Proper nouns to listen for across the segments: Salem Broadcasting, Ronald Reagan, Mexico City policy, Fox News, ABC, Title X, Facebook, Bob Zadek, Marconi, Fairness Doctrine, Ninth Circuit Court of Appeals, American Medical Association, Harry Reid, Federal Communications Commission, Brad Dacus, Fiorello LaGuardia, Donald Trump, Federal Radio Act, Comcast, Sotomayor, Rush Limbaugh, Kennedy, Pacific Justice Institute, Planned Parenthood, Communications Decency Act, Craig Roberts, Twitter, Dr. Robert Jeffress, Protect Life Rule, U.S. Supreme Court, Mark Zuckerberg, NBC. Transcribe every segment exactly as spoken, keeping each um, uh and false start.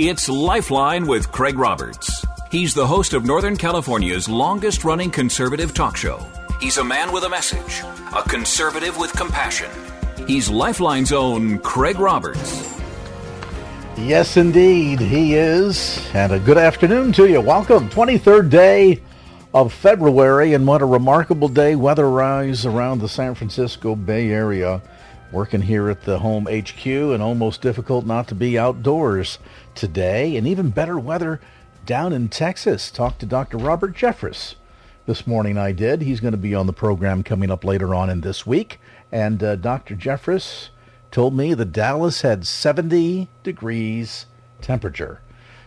It's Lifeline with Craig Roberts. He's the host of Northern California's longest-running conservative talk show. He's a man with a message, a conservative with compassion. He's Lifeline's own Craig Roberts. Yes, indeed, he is. And a good afternoon to you. Welcome, twenty-third day of February, and what a remarkable day weather-wise around the San Francisco Bay Area. Working here at the home H Q, and almost difficult not to be outdoors today, and even better weather down in Texas. Talked to Doctor Robert Jeffress this morning, I did. He's going to be on the program coming up later on in this week, and uh, Doctor Jeffress told me that Dallas had seventy degrees temperature.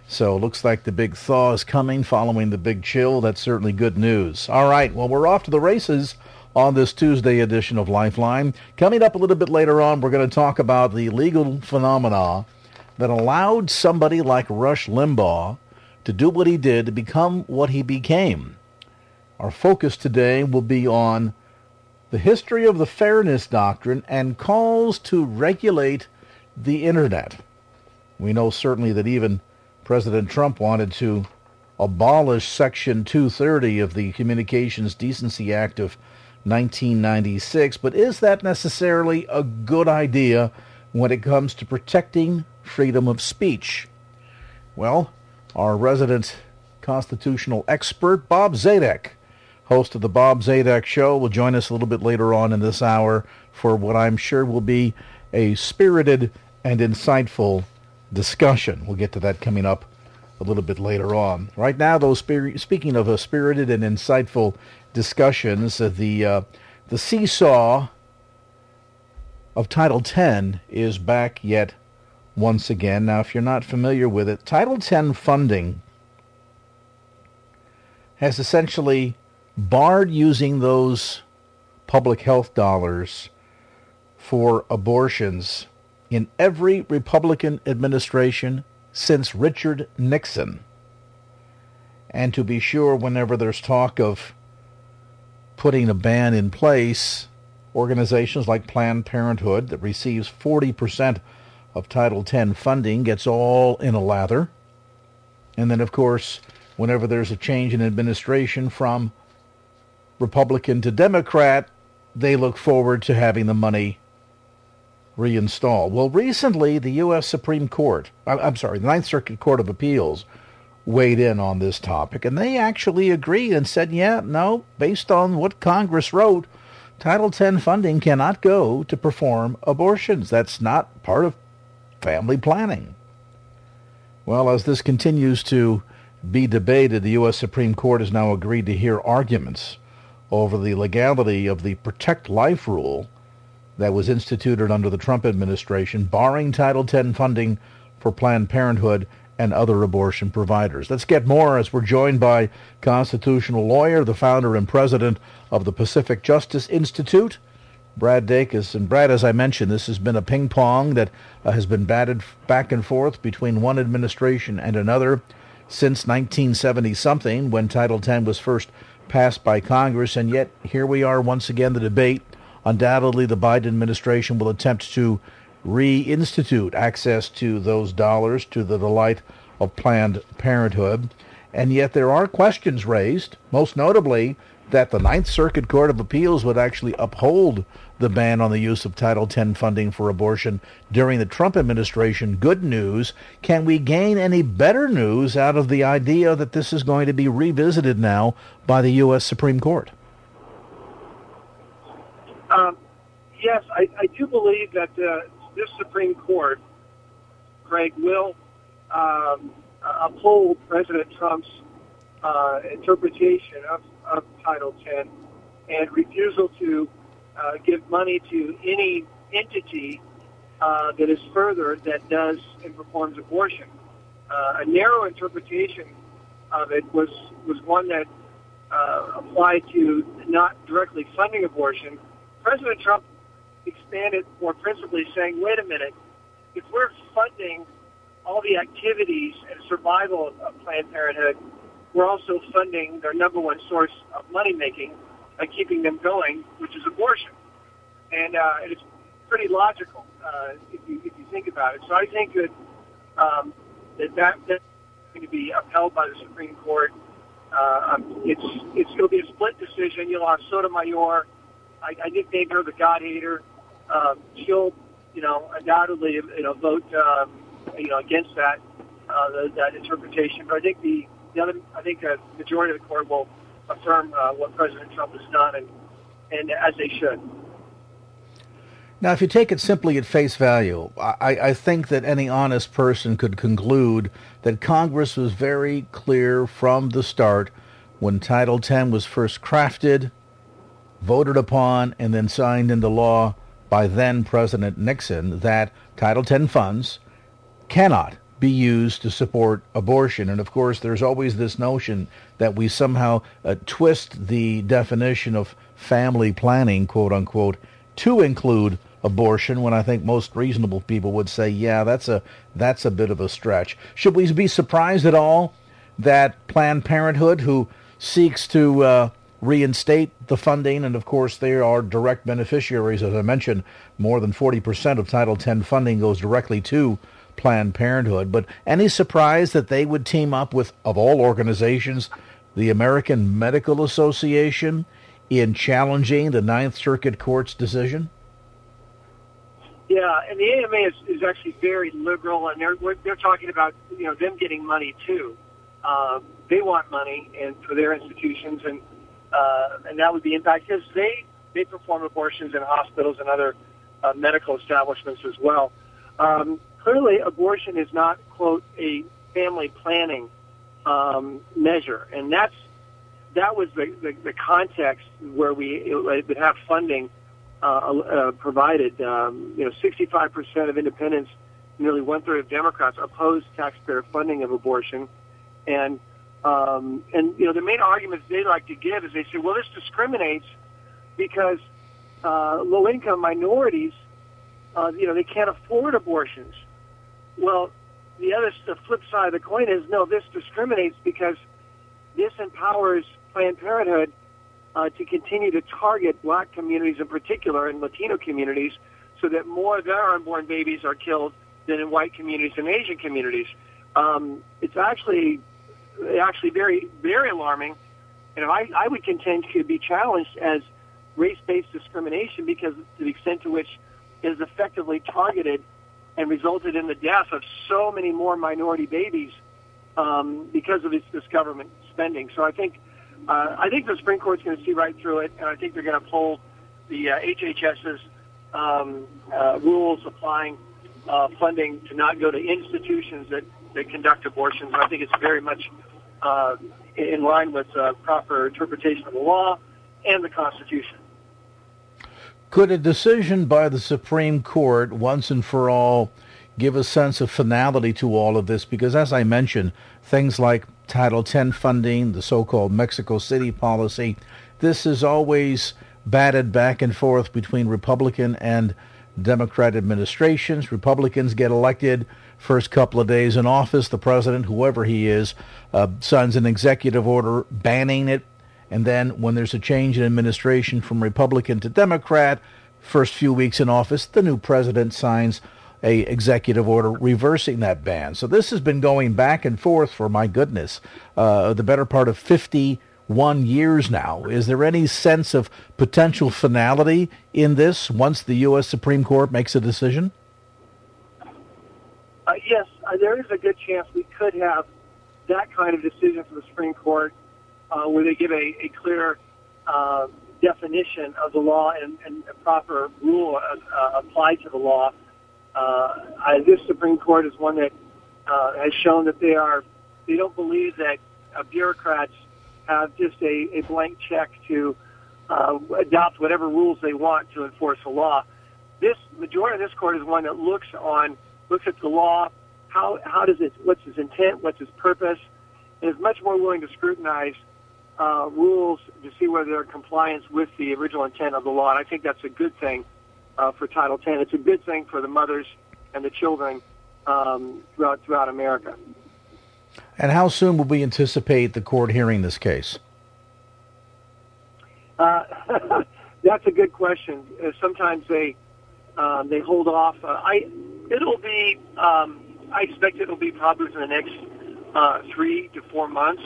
So it looks like the big thaw is coming following the big chill. That's certainly good news. All right, well, we're off to the races on this Tuesday edition of Lifeline. Coming up a little bit later on, we're going to talk about the legal phenomena that allowed somebody like Rush Limbaugh to do what he did to become what he became. Our focus today will be on the history of the Fairness Doctrine and calls to regulate the Internet. We know certainly that even President Trump wanted to abolish Section two thirty of the Communications Decency Act of nineteen ninety-six, but is that necessarily a good idea when it comes to protecting freedom of speech? Well, our resident constitutional expert, Bob Zadek, host of the Bob Zadek Show, will join us a little bit later on in this hour for what I'm sure will be a spirited and insightful discussion. We'll get to that coming up a little bit later on. Right now, though, spe- speaking of a spirited and insightful discussions, uh, the uh, the seesaw of Title ten is back yet once again. Now, if you're not familiar with it, Title ten funding has essentially barred using those public health dollars for abortions in every Republican administration since Richard Nixon. And to be sure, whenever there's talk of putting a ban in place, organizations like Planned Parenthood, that receives forty percent of Title ten funding, gets all in a lather. And then, of course, whenever there's a change in administration from Republican to Democrat, they look forward to having the money reinstalled. Well, recently, the U S Supreme Court, I'm sorry, the Ninth Circuit Court of Appeals, weighed in on this topic, and they actually agreed and said, yeah, no, based on what Congress wrote, Title ten funding cannot go to perform abortions. That's not part of family planning. Well, as this continues to be debated, the U S Supreme Court has now agreed to hear arguments over the legality of the Protect Life Rule that was instituted under the Trump administration, barring Title ten funding for Planned Parenthood and other abortion providers. Let's get more as we're joined by constitutional lawyer, the founder and president of the Pacific Justice Institute, Brad Dacus. And Brad, as I mentioned, this has been a ping pong that uh, has been batted back and forth between one administration and another since nineteen seventy something, when Title ten was first passed by Congress. And yet here we are once again, the debate. Undoubtedly, the Biden administration will attempt to reinstitute access to those dollars to the delight of Planned Parenthood. And yet there are questions raised, most notably that the Ninth Circuit Court of Appeals would actually uphold the ban on the use of Title ten funding for abortion during the Trump administration. Good news. Can we gain any better news out of the idea that this is going to be revisited now by the U S Supreme Court? Um, yes, I, I do believe that uh, this Supreme Court, Craig, will um, uphold President Trump's uh, interpretation of, of Title ten and refusal to uh, give money to any entity uh, that is furthered that does and performs abortion. Uh, a narrow interpretation of it was was one that uh, applied to not directly funding abortion. President Trump expanded more principally, saying, wait a minute, if we're funding all the activities and survival of, of Planned Parenthood, we're also funding their number one source of money-making by keeping them going, which is abortion. And uh, it's pretty logical uh, if, you, if you think about it. So I think that um, that, that that's going to be upheld by the Supreme Court. Uh, it's it's going to be a split decision. You'll have Sotomayor. I, I nicknamed her the God-hater. Um, she'll, you know, undoubtedly, you know, vote, um, you know, against that uh, the, that interpretation. But I think the, the other, I think a majority of the court will affirm uh, what President Trump has done, and and as they should. Now, if you take it simply at face value, I, I think that any honest person could conclude that Congress was very clear from the start when Title X was first crafted, voted upon, and then signed into law by then-President Nixon that Title X funds cannot be used to support abortion. And, of course, there's always this notion that we somehow uh, twist the definition of family planning, quote-unquote, to include abortion, when I think most reasonable people would say, yeah, that's a that's a bit of a stretch. Should we be surprised at all that Planned Parenthood, who seeks to uh, reinstate the funding, and of course they are direct beneficiaries, as I mentioned, more than forty percent of Title X funding goes directly to Planned Parenthood, but any surprise that they would team up with, of all organizations, the American Medical Association, in challenging the Ninth Circuit Court's decision? Yeah, and the A M A is, is actually very liberal, and they're they're talking about, you know, them getting money too. Um, they want money and for their institutions, and uh, and that would be impact because they they perform abortions in hospitals and other uh, medical establishments as well. Um, clearly, abortion is not, quote, a family planning um, measure, and that's. That was the, the, the context where we would have funding uh, uh, provided. Um, you know, sixty-five percent of independents, nearly one-third of Democrats, opposed taxpayer funding of abortion. And, um, and you know, the main arguments they like to give is they say, well, this discriminates because uh, low-income minorities, uh, you know, they can't afford abortions. Well, the other the flip side of the coin is, no, this discriminates because this empowers Planned Parenthood uh, to continue to target black communities in particular and Latino communities so that more of their unborn babies are killed than in white communities and Asian communities. Um, it's actually actually very, very alarming. And I, I would contend could be challenged as race-based discrimination because to the extent to which it is effectively targeted and resulted in the death of so many more minority babies um, because of this, this government spending. So I think uh, I think the Supreme Court's going to see right through it, and I think they're going to uphold the uh, H H S's um, uh, rules applying uh, funding to not go to institutions that, that conduct abortions. And I think it's very much uh, in line with uh, proper interpretation of the law and the Constitution. Could a decision by the Supreme Court once and for all give a sense of finality to all of this? Because as I mentioned, things like Title X funding, the so-called Mexico City policy, this is always batted back and forth between Republican and Democrat administrations. Republicans get elected, first couple of days in office, the president, whoever he is, uh, signs an executive order banning it. And then when there's a change in administration from Republican to Democrat, first few weeks in office, the new president signs a executive order reversing that ban. So this has been going back and forth for, my goodness, uh, the better part of fifty-one years now. Is there any sense of potential finality in this once the U S. Supreme Court makes a decision? Uh, yes, uh, there is a good chance we could have that kind of decision from the Supreme Court uh, where they give a, a clear uh, definition of the law and, and a proper rule uh, applied to the law. Uh, I, this Supreme Court is one that uh, has shown that they are they don't believe that uh, bureaucrats have just a, a blank check to uh, adopt whatever rules they want to enforce the law. This majority of this court is one that looks on, looks at the law, how how does it, what's its intent, what's its purpose, and is much more willing to scrutinize uh, rules to see whether they're in compliance with the original intent of the law. And I think that's a good thing uh, for Title X. It's a good thing for the mothers and the children um, throughout throughout America. And how soon will we anticipate the court hearing this case? Uh, that's a good question. Sometimes they um, they hold off. Uh, I it'll be um, I expect it'll be probably within the next uh, three to four months.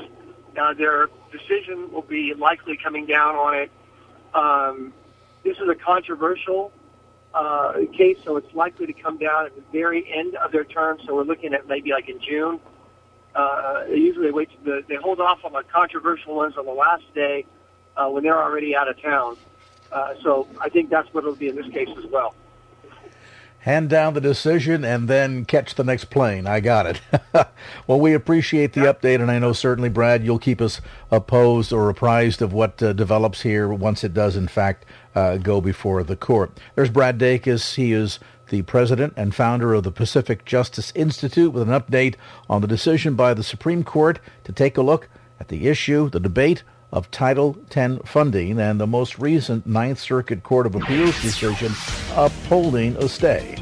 Uh, their decision will be likely coming down on it. Um, this is a controversial uh, case, so it's likely to come down at the very end of their term. So we're looking at maybe like in June. Uh, usually they wait to the, they hold off on the controversial ones on the last day uh, when they're already out of town. Uh, so I think that's what it'll be in this case as well. Hand down the decision and then catch the next plane. I got it. Well, we appreciate the update, and I know certainly, Brad, you'll keep us opposed or apprised of what uh, develops here once it does, in fact, uh, go before the court. There's Brad Dacus. He is the president and founder of the Pacific Justice Institute, with an update on the decision by the Supreme Court to take a look at the issue, the debate of Title X funding, and the most recent Ninth Circuit Court of Appeals decision upholding a stay.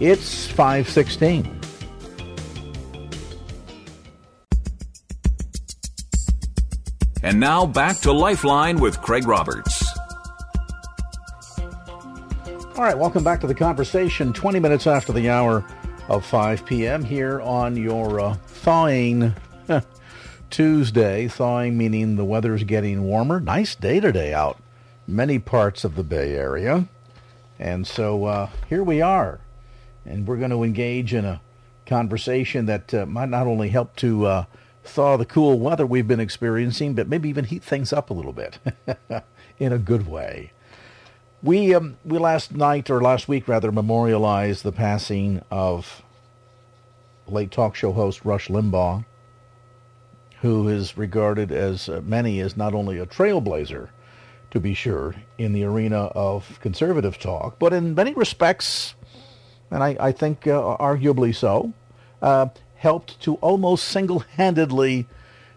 It's five sixteen. And now back to Lifeline with Craig Roberts. All right, welcome back to the conversation, twenty minutes after the hour of five p.m. here on your uh, thawing Tuesday. Thawing meaning the weather's getting warmer. Nice day today out many parts of the Bay Area. And so uh, here we are, and we're going to engage in a conversation that uh, might not only help to uh, thaw the cool weather we've been experiencing, but maybe even heat things up a little bit in a good way. We um, we last night, or last week rather, memorialized the passing of late talk show host Rush Limbaugh, who is regarded as many as not only a trailblazer, to be sure, in the arena of conservative talk, but in many respects, and I, I think uh, arguably so, uh, helped to almost single-handedly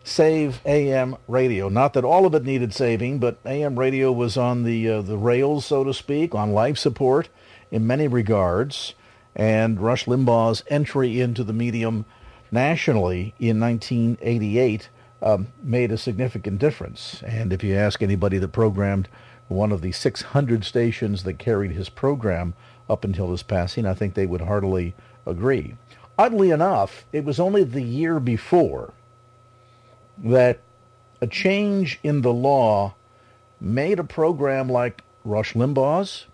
save A M radio. Not that all of it needed saving, but A M radio was on the uh, the rails, so to speak, on life support in many regards. And Rush Limbaugh's entry into the medium nationally in nineteen eighty-eight um, made a significant difference. And if you ask anybody that programmed one of the six hundred stations that carried his program up until his passing, I think they would heartily agree. Oddly enough, it was only the year before that a change in the law made a program like Rush Limbaugh's,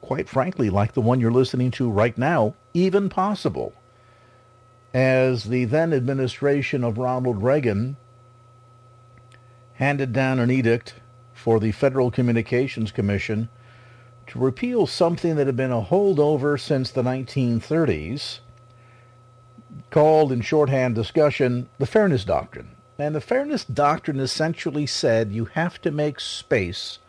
quite frankly, like the one you're listening to right now, even possible, as the then administration of Ronald Reagan handed down an edict for the Federal Communications Commission to repeal something that had been a holdover since the nineteen thirties, called in shorthand discussion the Fairness Doctrine. And the Fairness Doctrine essentially said you have to make space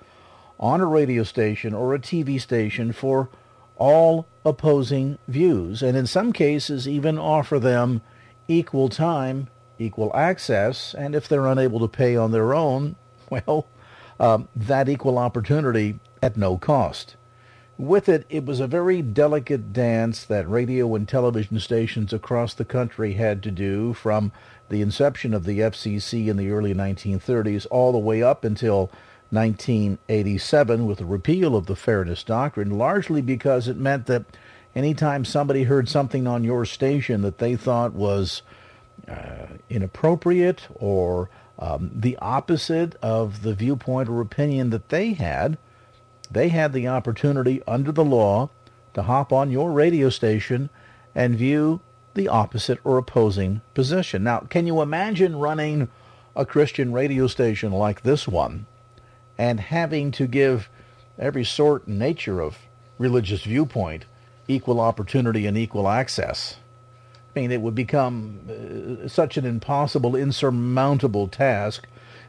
on a radio station or a T V station for all opposing views, and in some cases even offer them equal time, equal access, and if they're unable to pay on their own, well, um, that equal opportunity at no cost. With it, it was a very delicate dance that radio and television stations across the country had to do from the inception of the F C C in the early nineteen thirties all the way up until nineteen eighty-seven with the repeal of the Fairness Doctrine, largely because it meant that anytime somebody heard something on your station that they thought was uh, inappropriate or um, the opposite of the viewpoint or opinion that they had, they had the opportunity under the law to hop on your radio station and view the opposite or opposing position. Now, can you imagine running a Christian radio station like this one and having to give every sort and nature of religious viewpoint equal opportunity and equal access? I mean, it would become uh, such an impossible, insurmountable task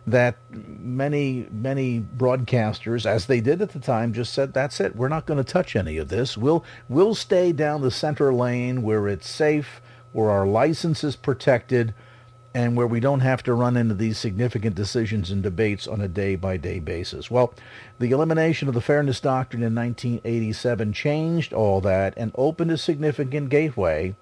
that many, many broadcasters, as they did at the time, just said, that's it. We're not going to touch any of this. We'll we'll stay down the center lane where it's safe, where our license is protected, and where we don't have to run into these significant decisions and debates on a day-by-day basis. Well, the elimination of the Fairness Doctrine in nineteen eighty-seven changed all that and opened a significant gateway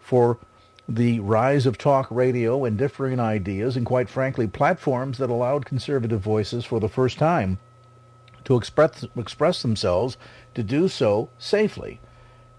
for the rise of talk radio and differing ideas and, quite frankly, platforms that allowed conservative voices for the first time to express, express themselves, to do so safely.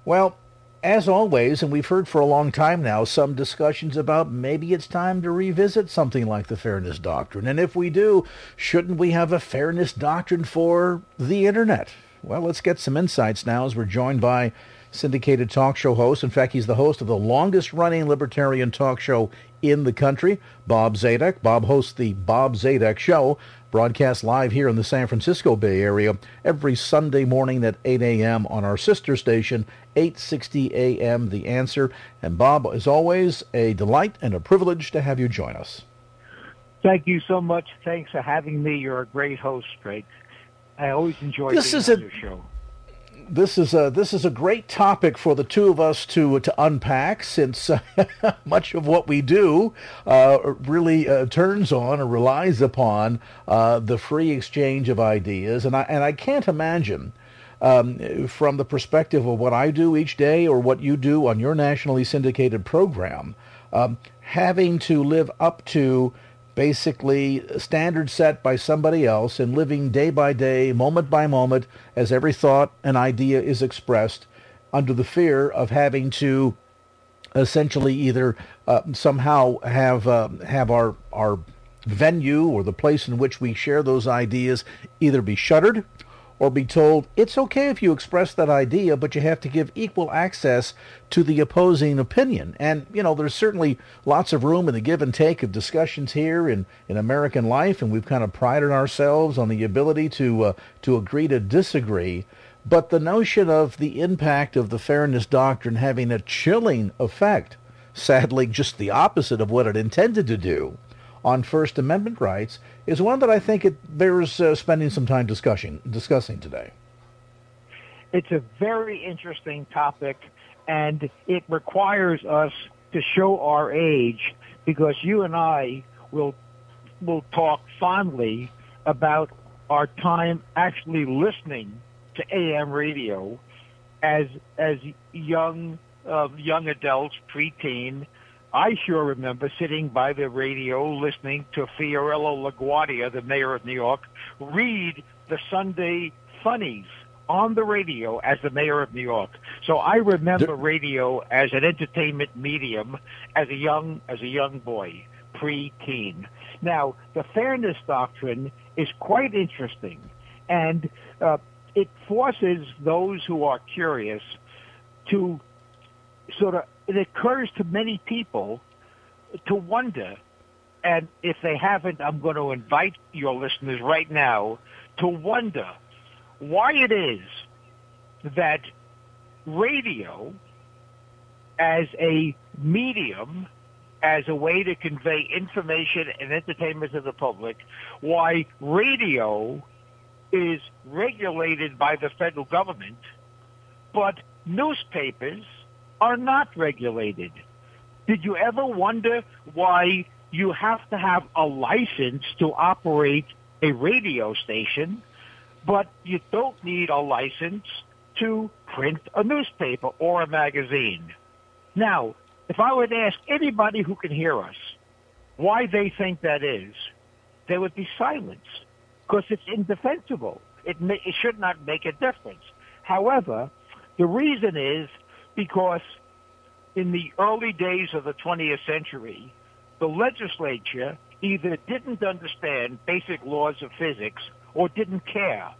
Well, as always, and we've heard for a long time now, some discussions about maybe it's time to revisit something like the Fairness Doctrine. And if we do, shouldn't we have a Fairness Doctrine for the Internet? Well, let's get some insights now as we're joined by syndicated talk show host. In fact, he's the host of the longest-running libertarian talk show in the country, Bob Zadek. Bob hosts the Bob Zadek Show, broadcast live here in the San Francisco Bay Area every Sunday morning at eight a.m. on our sister station, eight sixty a.m. The Answer. And Bob, as always, a delight and a privilege to have you join us. Thank you so much. Thanks for having me. You're a great host, Craig. I always enjoy this being is on a, your show. This is a this is a great topic for the two of us to to unpack, since uh, much of what we do uh, really uh, turns on or relies upon uh, the free exchange of ideas, and I and I can't imagine um, from the perspective of what I do each day or what you do on your nationally syndicated program, um, having to live up to basically standards set by somebody else and living day by day, moment by moment, as every thought and idea is expressed under the fear of having to essentially either uh, somehow have uh, have our our venue or the place in which we share those ideas either be shuttered or be told it's okay if you express that idea, but you have to give equal access to the opposing opinion. And, you know, there's certainly lots of room in the give and take of discussions here in, in American life, and we've kind of prided ourselves on the ability to uh, to agree to disagree. But the notion of the impact of the Fairness Doctrine having a chilling effect, sadly just the opposite of what it intended to do, on First Amendment rights, is one that I think it bears uh, spending some time discussing, discussing today. It's a very interesting topic, and it requires us to show our age, because you and I will will talk fondly about our time actually listening to A M radio as as young uh, young adults, preteen. I sure remember sitting by the radio listening to Fiorello LaGuardia, the mayor of New York, read the Sunday funnies on the radio as the mayor of New York. So I remember radio as an entertainment medium as a young as a young boy, pre-teen. Now, the Fairness Doctrine is quite interesting, and uh, it forces those who are curious to sort of it occurs to many people to wonder, and if they haven't, I'm going to invite your listeners right now to wonder why it is that radio as a medium, as a way to convey information and entertainment to the public, why radio is regulated by the federal government, but newspapers are not regulated. Did you ever wonder why you have to have a license to operate a radio station, but you don't need a license to print a newspaper or a magazine? Now, if I were to ask anybody who can hear us why they think that is, there would be silence, because it's indefensible. It, may, it should not make a difference. However, the reason is because in the early days of the twentieth century, the legislature either didn't understand basic laws of physics or didn't care.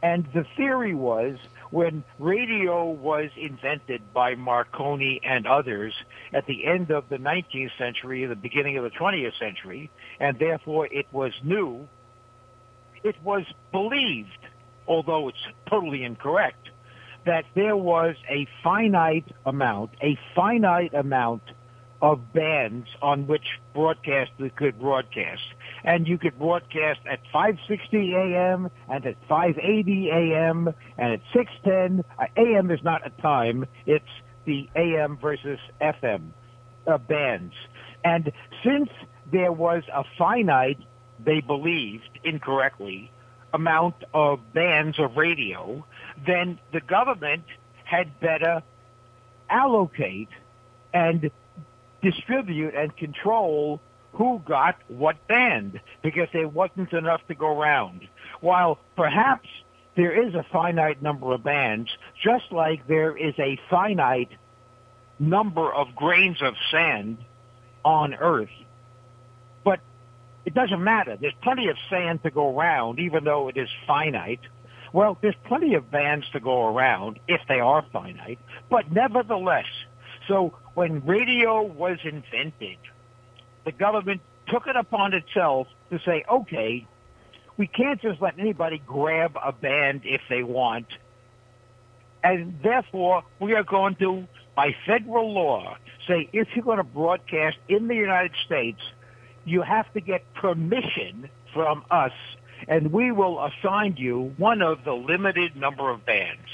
And the theory was, when radio was invented by Marconi and others at the end of the nineteenth century, the beginning of the twentieth century, and therefore it was new, it was believed, although it's totally incorrect, that there was a finite amount, a finite amount of bands on which broadcasters could broadcast. And you could broadcast at five sixty a.m. and at five eighty a.m. and at six ten. Uh, a m is not a time. It's the a m versus f m uh, bands. And since there was a finite, they believed incorrectly, amount of bands of radio, then the government had better allocate and distribute and control who got what band, because there wasn't enough to go around. While perhaps there is a finite number of bands, just like there is a finite number of grains of sand on Earth, but it doesn't matter. There's plenty of sand to go around, even though it is finite. Well, there's plenty of bands to go around if they are finite, but nevertheless. So when radio was invented, the government took it upon itself to say, okay, we can't just let anybody grab a band if they want. And therefore, we are going to, by federal law, say if you're going to broadcast in the United States, you have to get permission from us, and we will assign you one of the limited number of bands.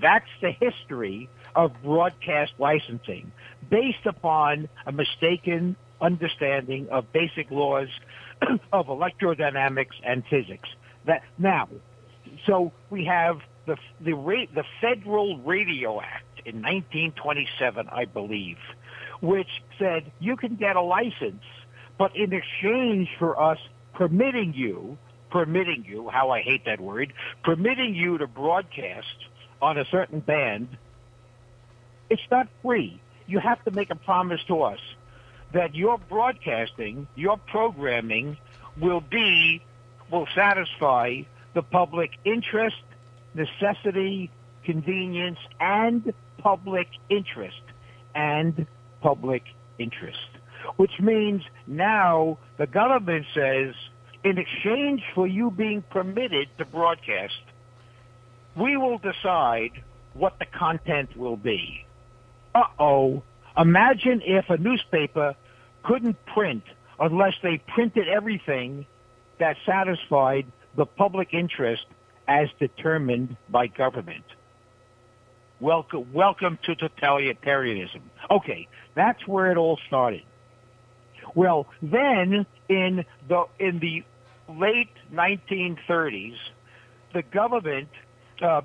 That's the history of broadcast licensing, based upon a mistaken understanding of basic laws of electrodynamics and physics. That now, so we have the the, the Federal Radio Act in nineteen twenty-seven, I believe, which said you can get a license, but in exchange for us permitting you, permitting you, how I hate that word, permitting you to broadcast on a certain band, it's not free. You have to make a promise to us that your broadcasting, your programming will be, will satisfy the public interest, necessity, convenience, and public interest, and public interest. Which means now the government says, in exchange for you being permitted to broadcast, we will decide what the content will be. Uh-oh. Imagine if a newspaper couldn't print unless they printed everything that satisfied the public interest as determined by government. Welcome, welcome to totalitarianism. Okay, that's where it all started. Well, then in the in the late nineteen thirties, the government uh,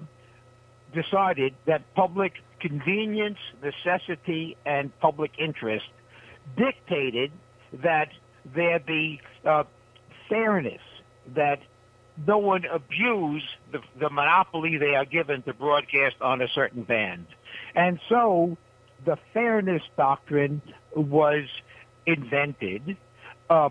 decided that public convenience, necessity, and public interest dictated that there be uh, fairness, that no one abuse the, the monopoly they are given to broadcast on a certain band. And so the Fairness Doctrine was invented uh,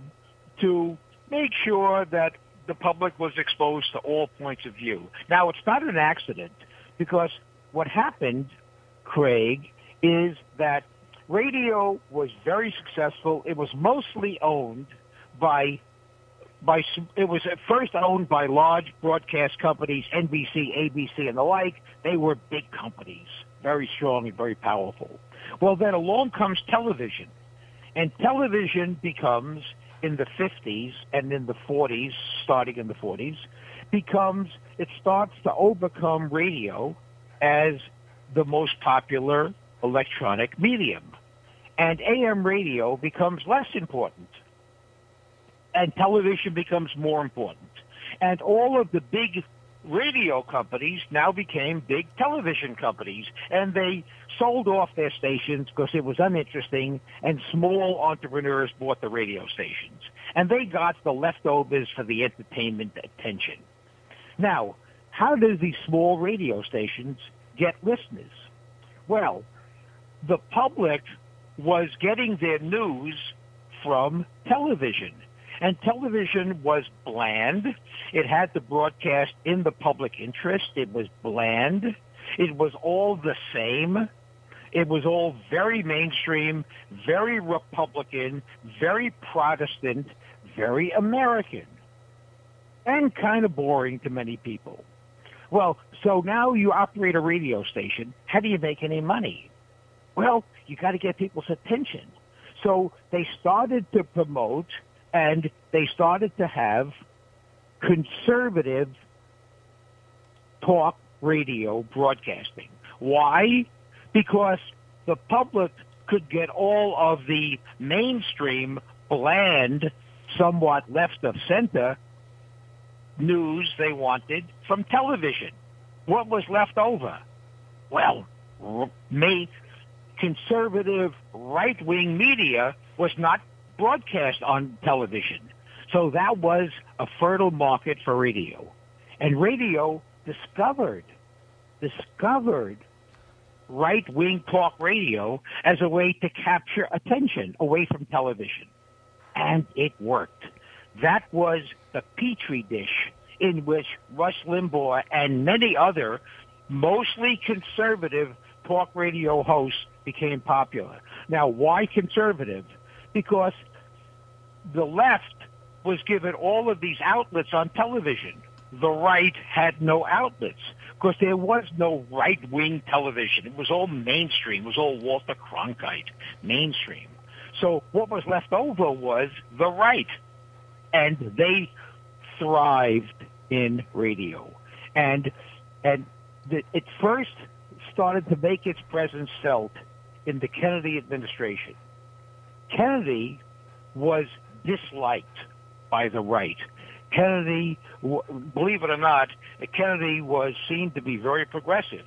to make sure that the public was exposed to all points of view. Now, it's not an accident, because what happened, Craig, is that radio was very successful. It was mostly owned by, by it was at first owned by large broadcast companies, N B C, A B C, and the like. They were big companies, very strong and very powerful. Well, then along comes television, and television becomes, in the fifties and in the forties, starting in the forties, becomes, it starts to overcome radio as the most popular electronic medium. And A M radio becomes less important, and television becomes more important. And all of the big radio companies now became big television companies, and they sold off their stations because it was uninteresting, and small entrepreneurs bought the radio stations. And they got the leftovers for the entertainment attention. Now, how does these small radio stations get listeners? Well, the public was getting their news from television, and television was bland. It had to broadcast in the public interest. It was bland. It was all the same. It was all very mainstream, very Republican, very Protestant, very American, and kind of boring to many people. Well, so now you operate a radio station. How do you make any money? Well, you got to get people's attention. So they started to promote and they started to have conservative talk radio broadcasting. Why? Because the public could get all of the mainstream, bland, somewhat left of center news they wanted from television. What was left over? Well, may conservative right-wing media was not broadcast on television. So that was a fertile market for radio. And radio discovered, discovered right-wing talk radio as a way to capture attention away from television. And it worked. That was the petri dish in which Rush Limbaugh and many other mostly conservative talk radio hosts became popular. Now, why conservative? Because the left was given all of these outlets on television. The right had no outlets because there was no right-wing television. It was all mainstream. It was all Walter Cronkite, mainstream. So what was left over was the right, and they thrived in radio. And and the, it first started to make its presence felt in the Kennedy administration. Kennedy was disliked by the right. Kennedy, believe it or not, Kennedy was seen to be very progressive.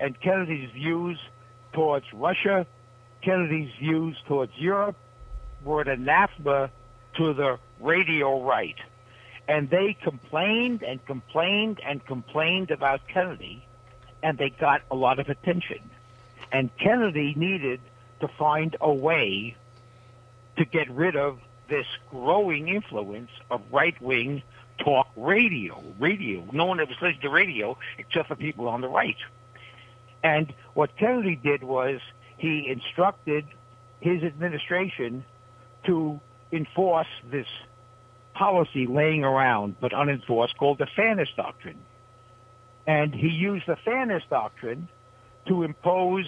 And Kennedy's views towards Russia, Kennedy's views towards Europe were an anathema to the radio right. And they complained and complained and complained about Kennedy, and they got a lot of attention. And Kennedy needed to find a way to get rid of this growing influence of right-wing talk radio. Radio. No one ever listened to radio except for people on the right. And what Kennedy did was he instructed his administration to enforce this policy laying around but unenforced called the Fairness Doctrine. And he used the Fairness Doctrine to impose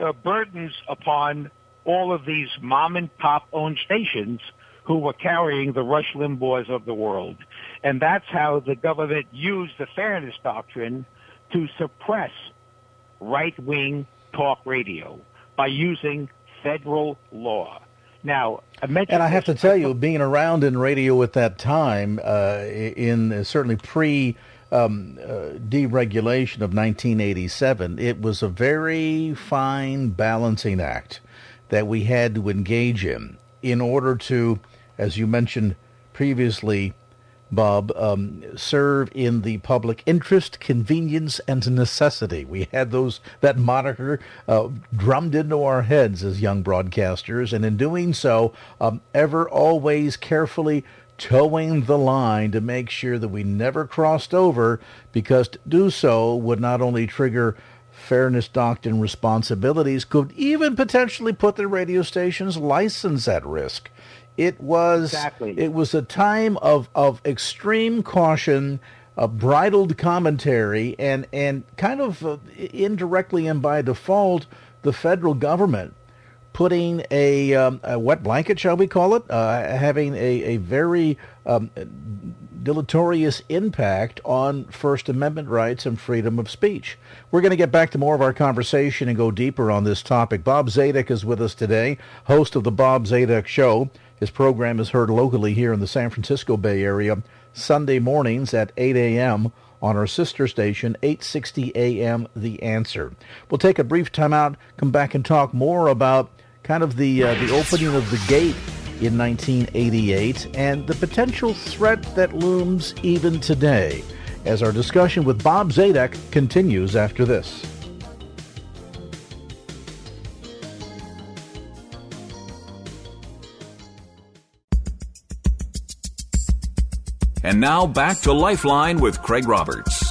uh, burdens upon all of these mom-and-pop-owned stations who were carrying the Rush Limbaughs of the world. And that's how the government used the Fairness Doctrine to suppress right-wing talk radio by using federal law. Now, I mentioned and I have to tell you, being around in radio at that time, uh, in uh, certainly pre um, uh, deregulation of nineteen eighty-seven, it was a very fine balancing act that we had to engage in in order to, as you mentioned previously, Bob, um, serve in the public interest, convenience, and necessity. We had those that moniker uh, drummed into our heads as young broadcasters, and in doing so, um, ever always carefully towing the line to make sure that we never crossed over, because to do so would not only trigger Fairness Doctrine responsibilities, could even potentially put the radio station's license at risk. It was exactly. It was a time of, of extreme caution, uh, bridled commentary, and, and kind of uh, indirectly and by default, the federal government putting a, um, a wet blanket, shall we call it, uh, having a, a very um, deleterious impact on First Amendment rights and freedom of speech. We're going to get back to more of our conversation and go deeper on this topic. Bob Zadek is with us today, host of The Bob Zadek Show. His program is heard locally here in the San Francisco Bay Area Sunday mornings at eight a.m. on our sister station, eight sixty a.m. The Answer. We'll take a brief time out, come back and talk more about kind of the uh, the opening of the gate in nineteen eighty-eight and the potential threat that looms even today, as our discussion with Bob Zadek continues after this. And now back to Lifeline with Craig Roberts.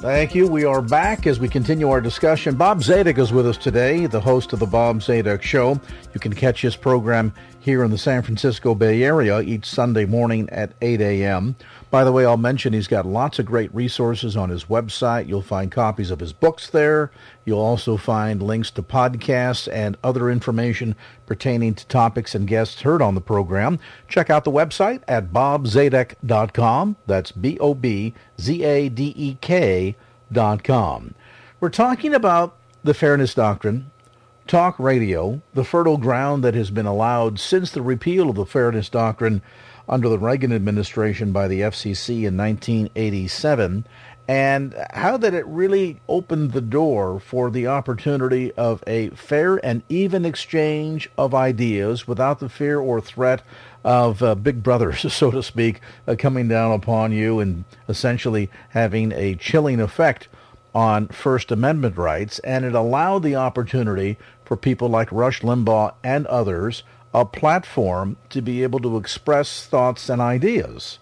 Thank you. We are back as we continue our discussion. Bob Zadek is with us today, the host of The Bob Zadek Show. You can catch his program here in the San Francisco Bay Area each Sunday morning at eight a.m. By the way, I'll mention he's got lots of great resources on his website. You'll find copies of his books there. You'll also find links to podcasts and other information pertaining to topics and guests heard on the program. Check out the website at bob zadek dot com. That's B O B Z A D E K dot com. We're talking about the Fairness Doctrine, talk radio, the fertile ground that has been allowed since the repeal of the Fairness Doctrine under the Reagan administration by the F C C in nineteen eighty-seven, and how that it really opened the door for the opportunity of a fair and even exchange of ideas without the fear or threat of uh, big brothers, so to speak, uh, coming down upon you and essentially having a chilling effect on First Amendment rights. And it allowed the opportunity for people like Rush Limbaugh and others a platform to be able to express thoughts and ideas.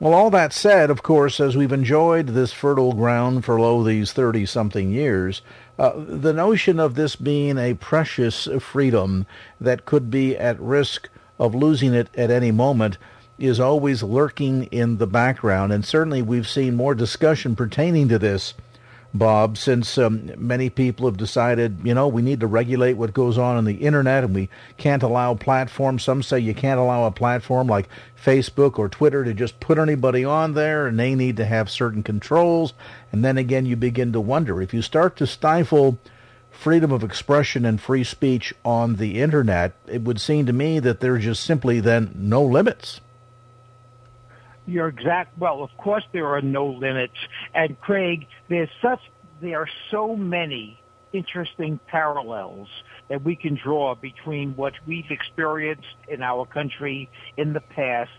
Well, all that said, of course, as we've enjoyed this fertile ground for lo these thirty-something years, uh, the notion of this being a precious freedom that could be at risk of losing it at any moment is always lurking in the background. And certainly we've seen more discussion pertaining to this, Bob, since um, many people have decided, you know, we need to regulate what goes on on the internet, and we can't allow platforms. Some say you can't allow a platform like Facebook or Twitter to just put anybody on there, and they need to have certain controls. And then again, you begin to wonder, if you start to stifle freedom of expression and free speech on the internet, it would seem to me that there's just simply then no limits. You're exact. Well, of course there are no limits. And Craig, there's such, there are so many interesting parallels that we can draw between what we've experienced in our country in the past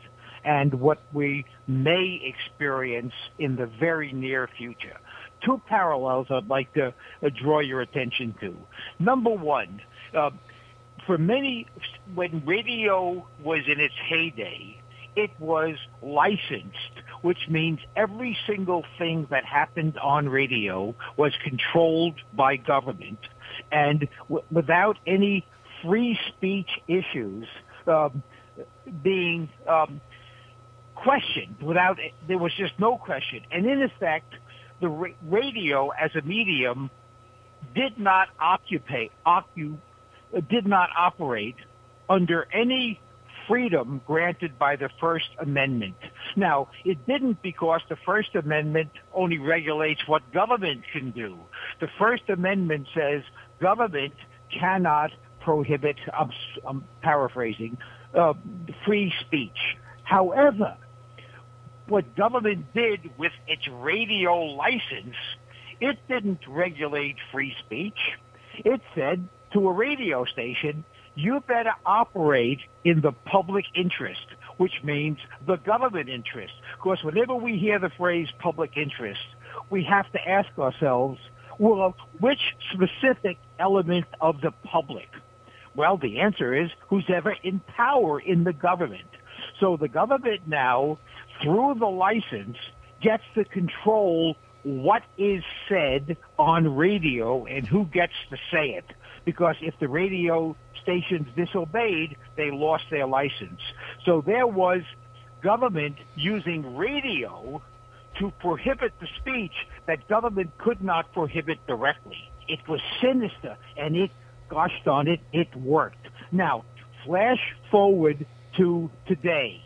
and what we may experience in the very near future. Two parallels I'd like to uh, draw your attention to. Number one, uh, for many, when radio was in its heyday, it was licensed, which means every single thing that happened on radio was controlled by government. And w- without any free speech issues um, being um, questioned, without it, there was just no question. And in effect, the ra- radio as a medium did not occupy, occu- did not operate under any freedom granted by the First Amendment. Now, it didn't, because the First Amendment only regulates what government can do. The First Amendment says government cannot prohibit, I'm, I'm paraphrasing, uh, free speech. However, what government did with its radio license, it didn't regulate free speech. It said to a radio station, you better operate in the public interest, which means the government interest. Of course, whenever we hear the phrase public interest, we have to ask ourselves, well, which specific element of the public? Well, the answer is who's ever in power in the government. So the government now, through the license, gets to control what is said on radio and who gets to say it. Because if the radio stations disobeyed, they lost their license. So there was government using radio to prohibit the speech that government could not prohibit directly. It was sinister, and it, gosh darn it, it worked. Now, flash forward to today.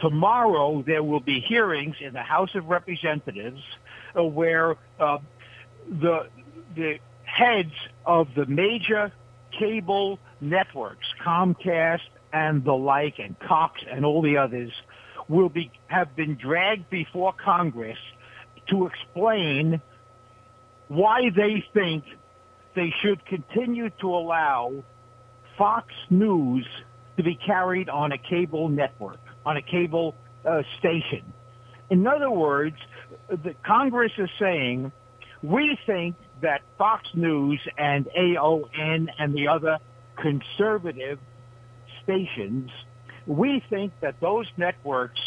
Tomorrow there will be hearings in the House of Representatives uh, where uh, the the heads of the major cable networks, Comcast and the like, and Cox and all the others, will be have been dragged before Congress to explain why they think they should continue to allow Fox News to be carried on a cable network, on a cable uh, station. In other words, the Congress is saying, we think that Fox News and A O N and the other conservative stations, we think that those networks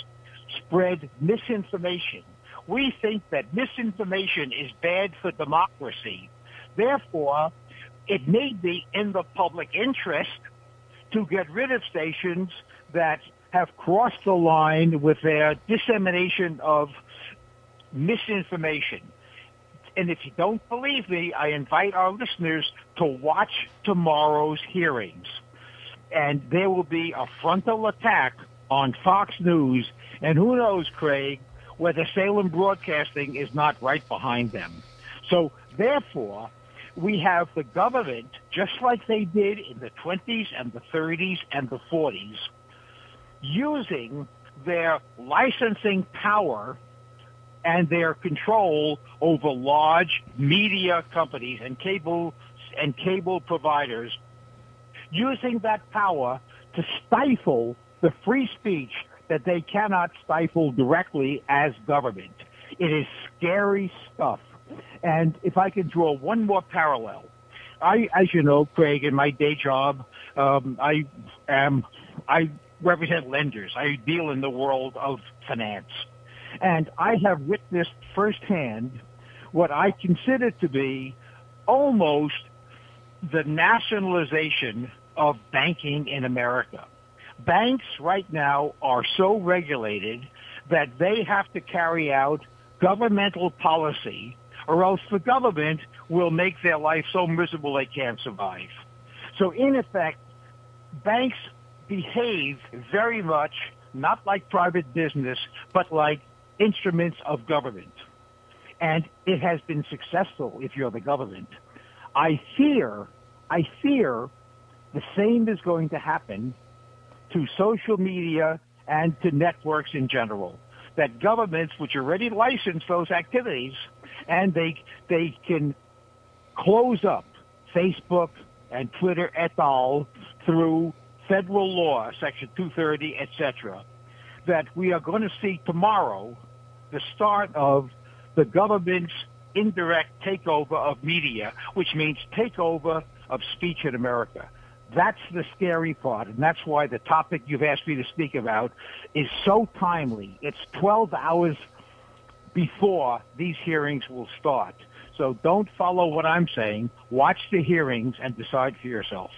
spread misinformation. We think that misinformation is bad for democracy. Therefore, it may be in the public interest to get rid of stations that have crossed the line with their dissemination of misinformation. And if you don't believe me, I invite our listeners to watch tomorrow's hearings. And there will be a frontal attack on Fox News. And who knows, Craig, whether Salem Broadcasting is not right behind them. So, therefore, we have the government, just like they did in the twenties and the thirties and the forties, using their licensing power and their control over large media companies and cable and cable providers, using that power to stifle the free speech that they cannot stifle directly as government. It is scary stuff. And if I could draw one more parallel, I, as you know, Craig, in my day job, um, I am I represent lenders. I deal in the world of finance. And I have witnessed firsthand what I consider to be almost the nationalization of banking in America. Banks right now are so regulated that they have to carry out governmental policy, or else the government will make their life so miserable they can't survive. So in effect, banks behave very much not like private business, but like instruments of government. And it has been successful if you're the government. I fear, I fear the same is going to happen to social media and to networks in general, that governments, which already license those activities, and they they can close up Facebook and Twitter et al. Through federal law, Section two thirty, et cetera, that we are going to see tomorrow the start of the government's indirect takeover of media, which means takeover of speech in America. That's the scary part, and that's why the topic you've asked me to speak about is so timely. It's twelve hours before these hearings will start. So don't follow what I'm saying. Watch the hearings and decide for yourself.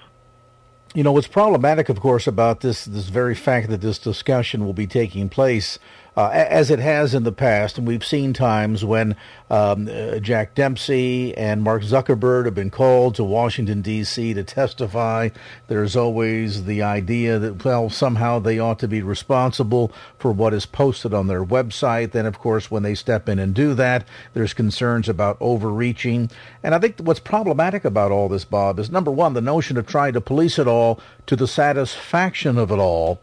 You know, what's problematic, of course, about this this very fact that this discussion will be taking place, uh, as it has in the past, and we've seen times when um, uh, Jack Dempsey and Mark Zuckerberg have been called to Washington, D C to testify. There's always the idea that, well, somehow they ought to be responsible for what is posted on their website. Then, of course, when they step in and do that, there's concerns about overreaching. And I think what's problematic about all this, Bob, is, number one, the notion of trying to police it all to the satisfaction of it all,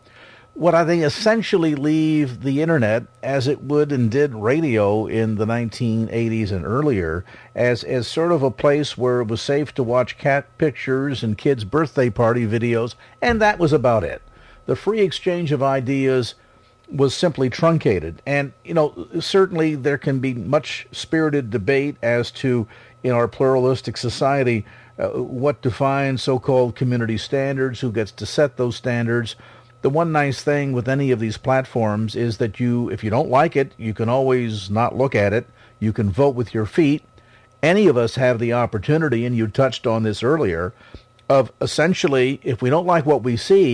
would I think essentially leave the internet as it would and did radio in the nineteen eighties and earlier as, as sort of a place where it was safe to watch cat pictures and kids' birthday party videos, and that was about it. The free exchange of ideas was simply truncated. And, you know, certainly there can be much spirited debate as to, in our pluralistic society, Uh, what defines so-called community standards, who gets to set those standards. The one nice thing with any of these platforms is that you, if you don't like it, you can always not look at it. You can vote with your feet. Any of us have the opportunity, and you touched on this earlier, of essentially, if we don't like what we see,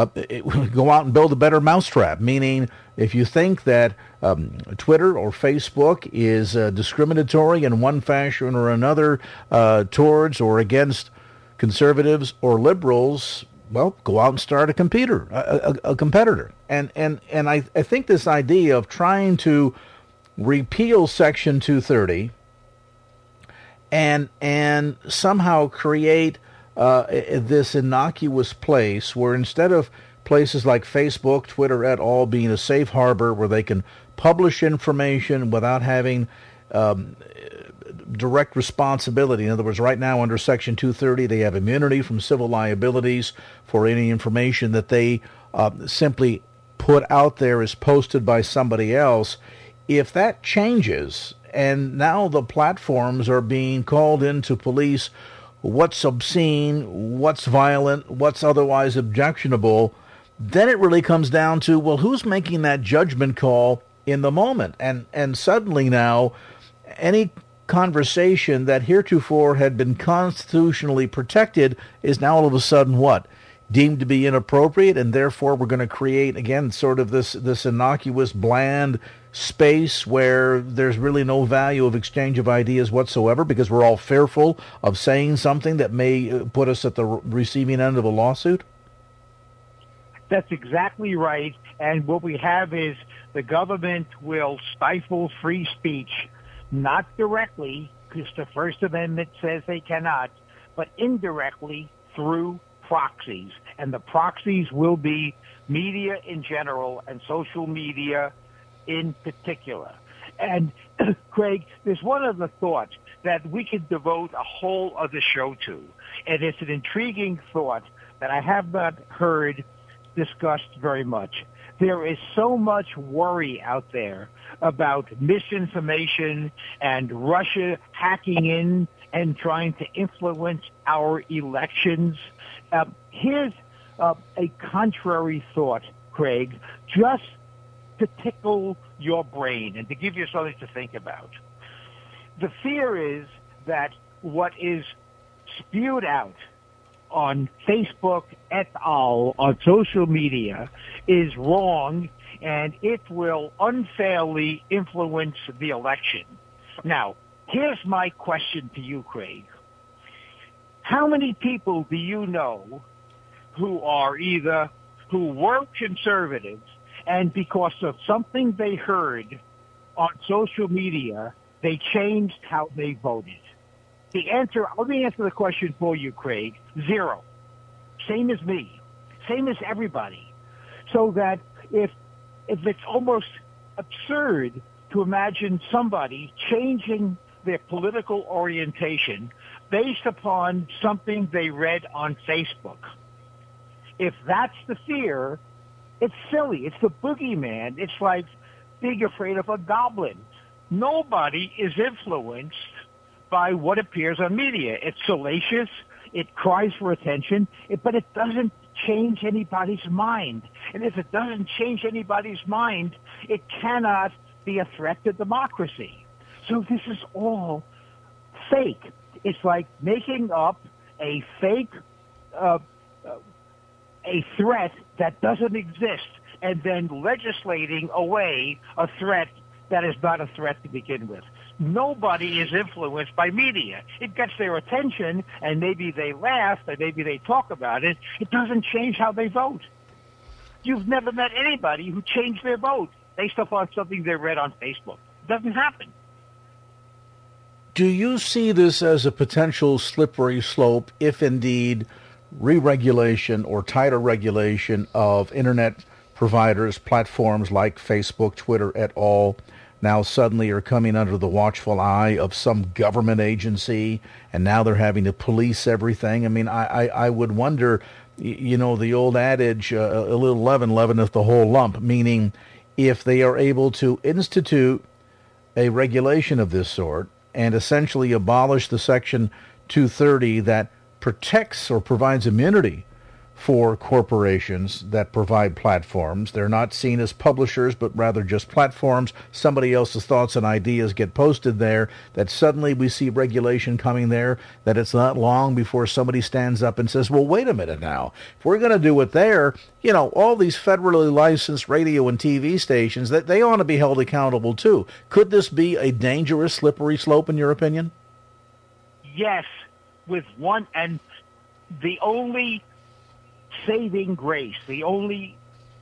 uh, it, go out and build a better mousetrap, meaning if you think that um, Twitter or Facebook is uh, discriminatory in one fashion or another uh, towards or against conservatives or liberals, well, go out and start a computer, a, a, a competitor. And and, and I, I think this idea of trying to repeal Section two thirty and and somehow create uh, this innocuous place where instead of places like Facebook, Twitter, et al. Being a safe harbor where they can publish information without having um, direct responsibility. In other words, right now under Section two thirty, they have immunity from civil liabilities for any information that they uh, simply put out there as posted by somebody else. If that changes, and now the platforms are being called in to police what's obscene, what's violent, what's otherwise objectionable, then it really comes down to, well, who's making that judgment call in the moment? And and suddenly now, any conversation that heretofore had been constitutionally protected is now all of a sudden what? deemed to be inappropriate, and therefore we're going to create, again, sort of this, this innocuous, bland space where there's really no value of exchange of ideas whatsoever because we're all fearful of saying something that may put us at the receiving end of a lawsuit? That's exactly right. And what we have is the government will stifle free speech, not directly, because the First Amendment says they cannot, but indirectly through proxies. And the proxies will be media in general and social media in particular. And, Craig, there's one other thought that we could devote a whole other show to. And it's an intriguing thought that I have not heard discussed very much. There is so much worry out there about misinformation and Russia hacking in and trying to influence our elections. Uh, here's uh, a contrary thought, Craig, just to tickle your brain and to give you something to think about. The fear is that what is spewed out on Facebook et al., on social media, is wrong, and it will unfairly influence the election. Now, here's my question to you, Craig. How many people do you know who are either, who were conservatives, and because of something they heard on social media, they changed how they voted? The answer, let me answer the question for you, Craig. Zero. Same as me. Same as everybody. So that if if it's almost absurd to imagine somebody changing their political orientation based upon something they read on Facebook. If that's the fear, it's silly. It's the boogeyman. It's like being afraid of a goblin. Nobody is influenced by what appears on media. It's salacious, it cries for attention, it, but it doesn't change anybody's mind. And if it doesn't change anybody's mind, it cannot be a threat to democracy. So this is all fake. It's like making up a fake, uh, uh, a threat that doesn't exist, and then legislating away a threat that is not a threat to begin with. Nobody is influenced by media. It gets their attention, and maybe they laugh, and maybe they talk about it. It doesn't change how they vote. You've never met anybody who changed their vote based upon something they read on Facebook. It doesn't happen. Do you see this as a potential slippery slope if indeed re-regulation or tighter regulation of Internet providers, platforms like Facebook, Twitter, et al., now suddenly are coming under the watchful eye of some government agency, and now they're having to police everything? I mean, I, I, I would wonder, you know, the old adage, uh, a little leaven leaveneth the whole lump, meaning if they are able to institute a regulation of this sort and essentially abolish the Section two thirty that protects or provides immunity for corporations that provide platforms. They're not seen as publishers, but rather just platforms. Somebody else's thoughts and ideas get posted there, that suddenly we see regulation coming there, that it's not long before somebody stands up and says, well, wait a minute now. If we're going to do it there, you know, all these federally licensed radio and T V stations, that they ought to be held accountable too. Could this be a dangerous, slippery slope, in your opinion? Yes, with one, and the only saving grace, the only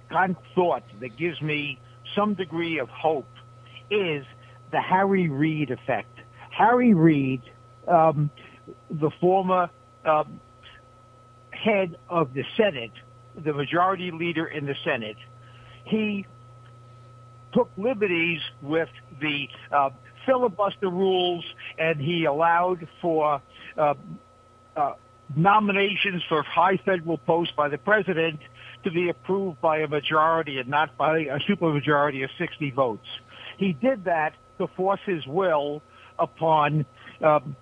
kind of thought that gives me some degree of hope is the Harry Reid effect. Harry Reid, um, the former um, head of the Senate, the majority leader in the Senate, he took liberties with the uh, filibuster rules, and he allowed for uh, uh, nominations for high federal posts by the president to be approved by a majority and not by a supermajority of sixty votes. He did that to force his will upon um,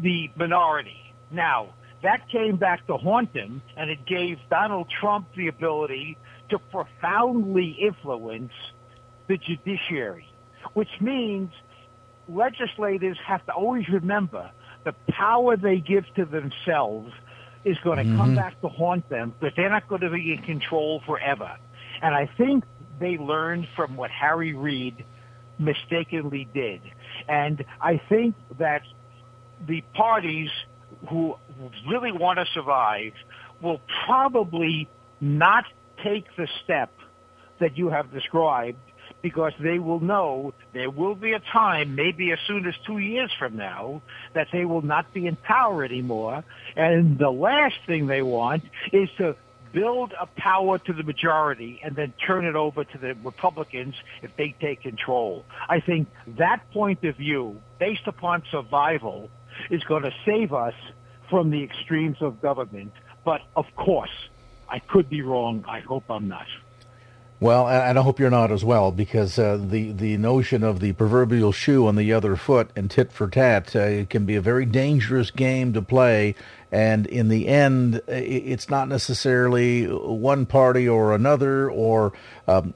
the minority. Now, that came back to haunt him, and it gave Donald Trump the ability to profoundly influence the judiciary, which means legislators have to always remember the power they give to themselves is going to mm-hmm. come back to haunt them, but they're not going to be in control forever. And I think they learned from what Harry Reid mistakenly did. And I think that the parties who really want to survive will probably not take the step that you have described, because they will know there will be a time, maybe as soon as two years from now, that they will not be in power anymore. And the last thing they want is to build a power to the majority and then turn it over to the Republicans if they take control. I think that point of view, based upon survival, is going to save us from the extremes of government. But, of course, I could be wrong. I hope I'm not. Well, and I hope you're not as well, because uh, the, the notion of the proverbial shoe on the other foot and tit for tat, uh, it can be a very dangerous game to play. And in the end, it's not necessarily one party or another or um,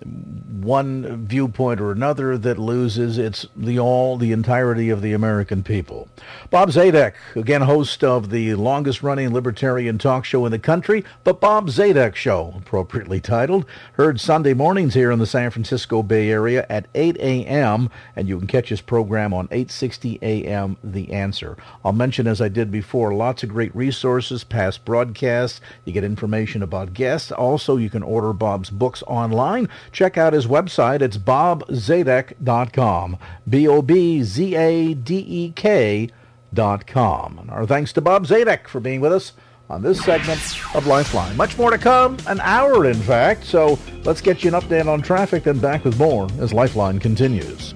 one viewpoint or another that loses. It's the all, the entirety of the American people. Bob Zadek, again, host of the longest-running libertarian talk show in the country, The Bob Zadek Show, appropriately titled, heard Sunday mornings here in the San Francisco Bay Area at eight a.m., and you can catch his program on eight sixty a.m. The Answer. I'll mention, as I did before, lots of great resources, past broadcasts. You get information about guests. Also, you can order Bob's books online. Check out his website. It's bob zadek dot com. B O B Z A D E K dot com. And our thanks to Bob Zadek for being with us on this segment of Lifeline. Much more to come, an hour in fact. So let's get you an update on traffic, then back with more as Lifeline continues.